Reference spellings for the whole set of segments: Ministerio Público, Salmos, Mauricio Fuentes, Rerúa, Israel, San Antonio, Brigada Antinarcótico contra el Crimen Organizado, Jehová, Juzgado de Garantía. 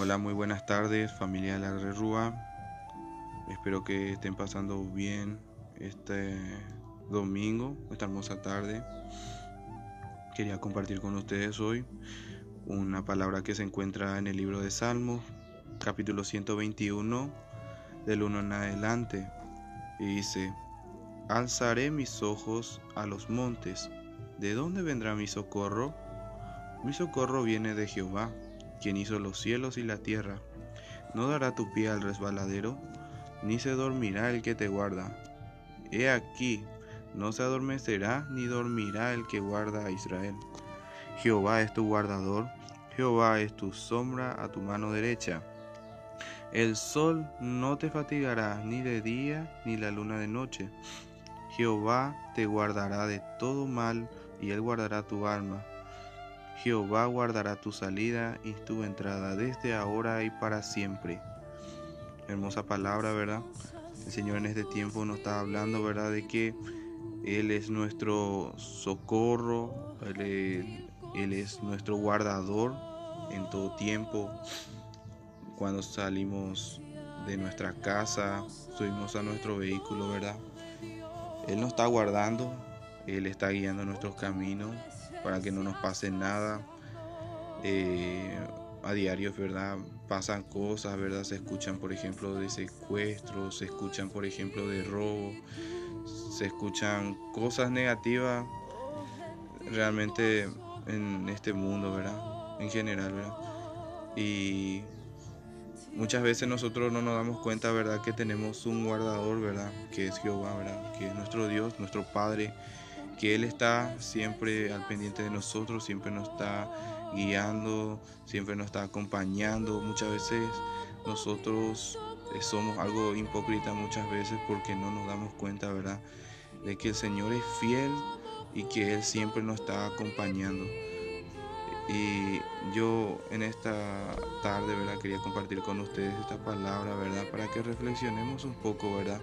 Hola, muy buenas tardes, familia de la Rerúa. Espero que estén pasando bien este domingo, esta hermosa tarde. Quería compartir con ustedes hoy una palabra que se encuentra en el libro de Salmos, capítulo 121, del 1 en adelante. Y dice: alzaré mis ojos a los montes. ¿De dónde vendrá mi socorro? Mi socorro viene de Jehová, quien hizo los cielos y la tierra. No dará tu pie al resbaladero, ni se dormirá el que te guarda. He aquí, no se adormecerá ni dormirá el que guarda a Israel. Jehová es tu guardador, Jehová es tu sombra a tu mano derecha. El sol no te fatigará ni de día ni la luna de noche. Jehová te guardará de todo mal, y él guardará tu alma. Jehová guardará tu salida y tu entrada desde ahora y para siempre. Hermosa palabra, ¿verdad? El Señor en este tiempo nos está hablando, ¿verdad?, de que Él es nuestro socorro, Él es nuestro guardador en todo tiempo. Cuando salimos de nuestra casa, subimos a nuestro vehículo, ¿verdad?, Él nos está guardando, Él está guiando nuestros caminos para que no nos pase nada. A diario, ¿verdad?, pasan cosas, ¿verdad? Se escuchan, por ejemplo, de secuestros, se escuchan, por ejemplo, de robo, se escuchan cosas negativas realmente en este mundo, ¿verdad?, en general, ¿verdad? Y muchas veces nosotros no nos damos cuenta, ¿verdad?, que tenemos un guardador, ¿verdad?, que es Jehová, ¿verdad?, que es nuestro Dios, nuestro Padre, que Él está siempre al pendiente de nosotros, siempre nos está guiando, siempre nos está acompañando. Muchas veces nosotros somos algo hipócritas muchas veces porque no nos damos cuenta, ¿verdad?, de que el Señor es fiel y que Él siempre nos está acompañando. Y yo en esta tarde, ¿verdad?, quería compartir con ustedes esta palabra, ¿verdad?, para que reflexionemos un poco, ¿verdad?,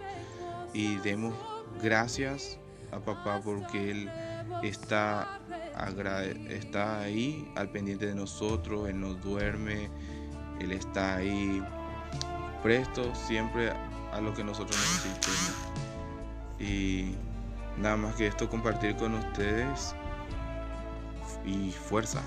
y demos gracias a papá porque Él está ahí al pendiente de nosotros. Él nos duerme, Él está ahí presto siempre a lo que nosotros necesitemos. Y nada más que esto, compartir con ustedes, y fuerza.